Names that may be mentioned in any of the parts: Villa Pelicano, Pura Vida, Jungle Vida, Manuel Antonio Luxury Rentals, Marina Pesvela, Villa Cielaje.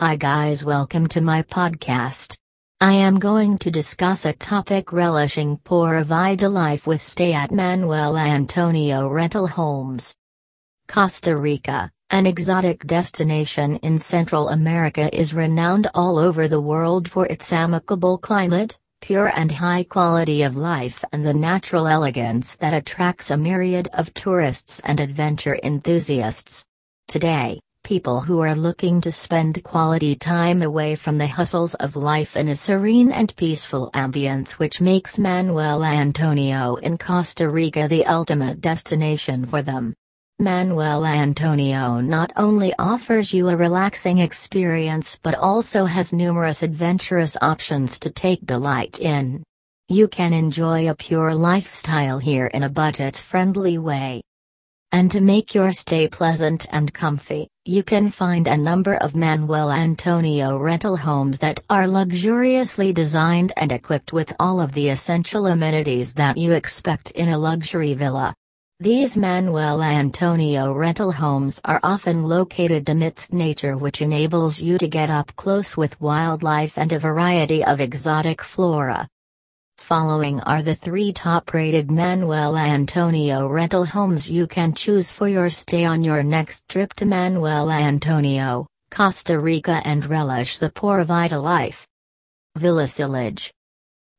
Hi guys, welcome to my podcast. I am going to discuss a topic relishing Pura Vida life with stay at Manuel Antonio Rental Homes. Costa Rica, an exotic destination in Central America, is renowned all over the world for its amicable climate, pure and high quality of life, and the natural elegance that attracts a myriad of tourists and adventure enthusiasts. Today, people who are looking to spend quality time away from the hustles of life in a serene and peaceful ambience, which makes Manuel Antonio in Costa Rica the ultimate destination for them. Manuel Antonio not only offers you a relaxing experience but also has numerous adventurous options to take delight in. You can enjoy a pure lifestyle here in a budget-friendly way. And to make your stay pleasant and comfy, you can find a number of Manuel Antonio rental homes that are luxuriously designed and equipped with all of the essential amenities that you expect in a luxury villa. These Manuel Antonio rental homes are often located amidst nature, which enables you to get up close with wildlife and a variety of exotic flora. Following are the three top-rated Manuel Antonio rental homes you can choose for your stay on your next trip to Manuel Antonio, Costa Rica, and relish the Pura Vida life. Villa Cielaje.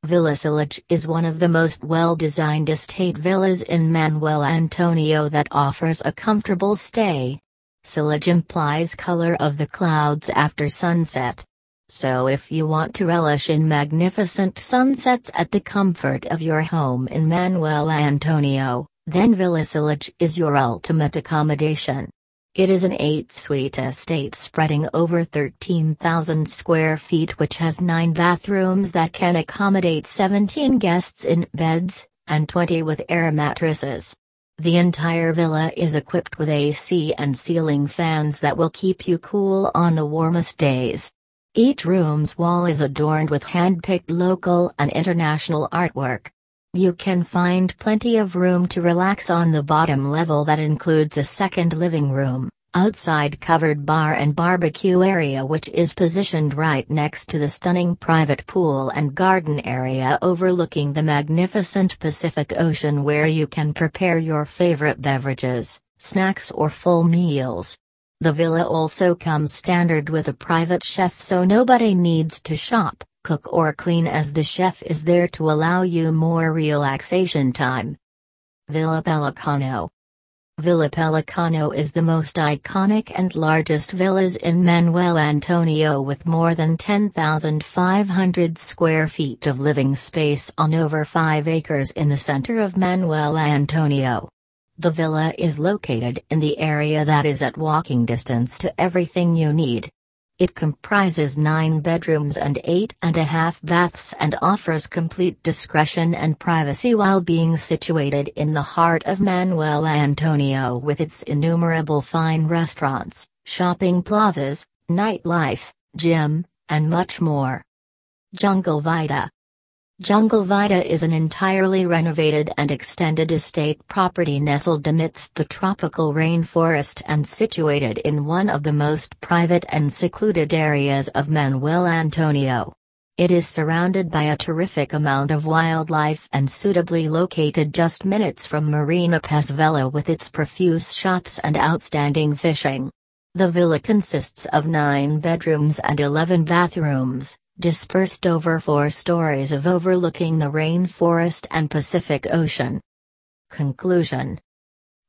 Villa Cielaje is one of the most well-designed estate villas in Manuel Antonio that offers a comfortable stay. Cielaje implies color of the clouds after sunset. So if you want to relish in magnificent sunsets at the comfort of your home in Manuel Antonio, then Villa Cielaje is your ultimate accommodation. It is an 8-suite estate spreading over 13,000 square feet, which has 9 bathrooms that can accommodate 17 guests in beds, and 20 with air mattresses. The entire villa is equipped with AC and ceiling fans that will keep you cool on the warmest days. Each room's wall is adorned with hand-picked local and international artwork. You can find plenty of room to relax on the bottom level that includes a second living room, outside covered bar and barbecue area, which is positioned right next to the stunning private pool and garden area overlooking the magnificent Pacific Ocean, where you can prepare your favorite beverages, snacks, or full meals. The villa also comes standard with a private chef, so nobody needs to shop, cook, or clean, as the chef is there to allow you more relaxation time. Villa Pelicano. Villa Pelicano is the most iconic and largest villas in Manuel Antonio, with more than 10,500 square feet of living space on over 5 acres in the center of Manuel Antonio. The villa is located in the area that is at walking distance to everything you need. It comprises 9 bedrooms and 8.5 baths, and offers complete discretion and privacy while being situated in the heart of Manuel Antonio, with its innumerable fine restaurants, shopping plazas, nightlife, gym, and much more. Jungle Vida. Jungle Vida is an entirely renovated and extended estate property nestled amidst the tropical rainforest and situated in one of the most private and secluded areas of Manuel Antonio. It is surrounded by a terrific amount of wildlife and suitably located just minutes from Marina Pesvela, with its profuse shops and outstanding fishing. The villa consists of 9 bedrooms and 11 bathrooms, dispersed over 4 stories of overlooking the rainforest and Pacific Ocean. Conclusion.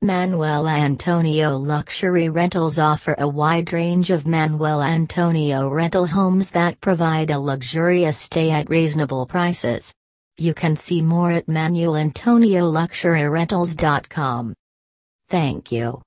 Manuel Antonio Luxury Rentals offer a wide range of Manuel Antonio rental homes that provide a luxurious stay at reasonable prices. You can see more at ManuelAntonioluxuryRentals.com. Thank you.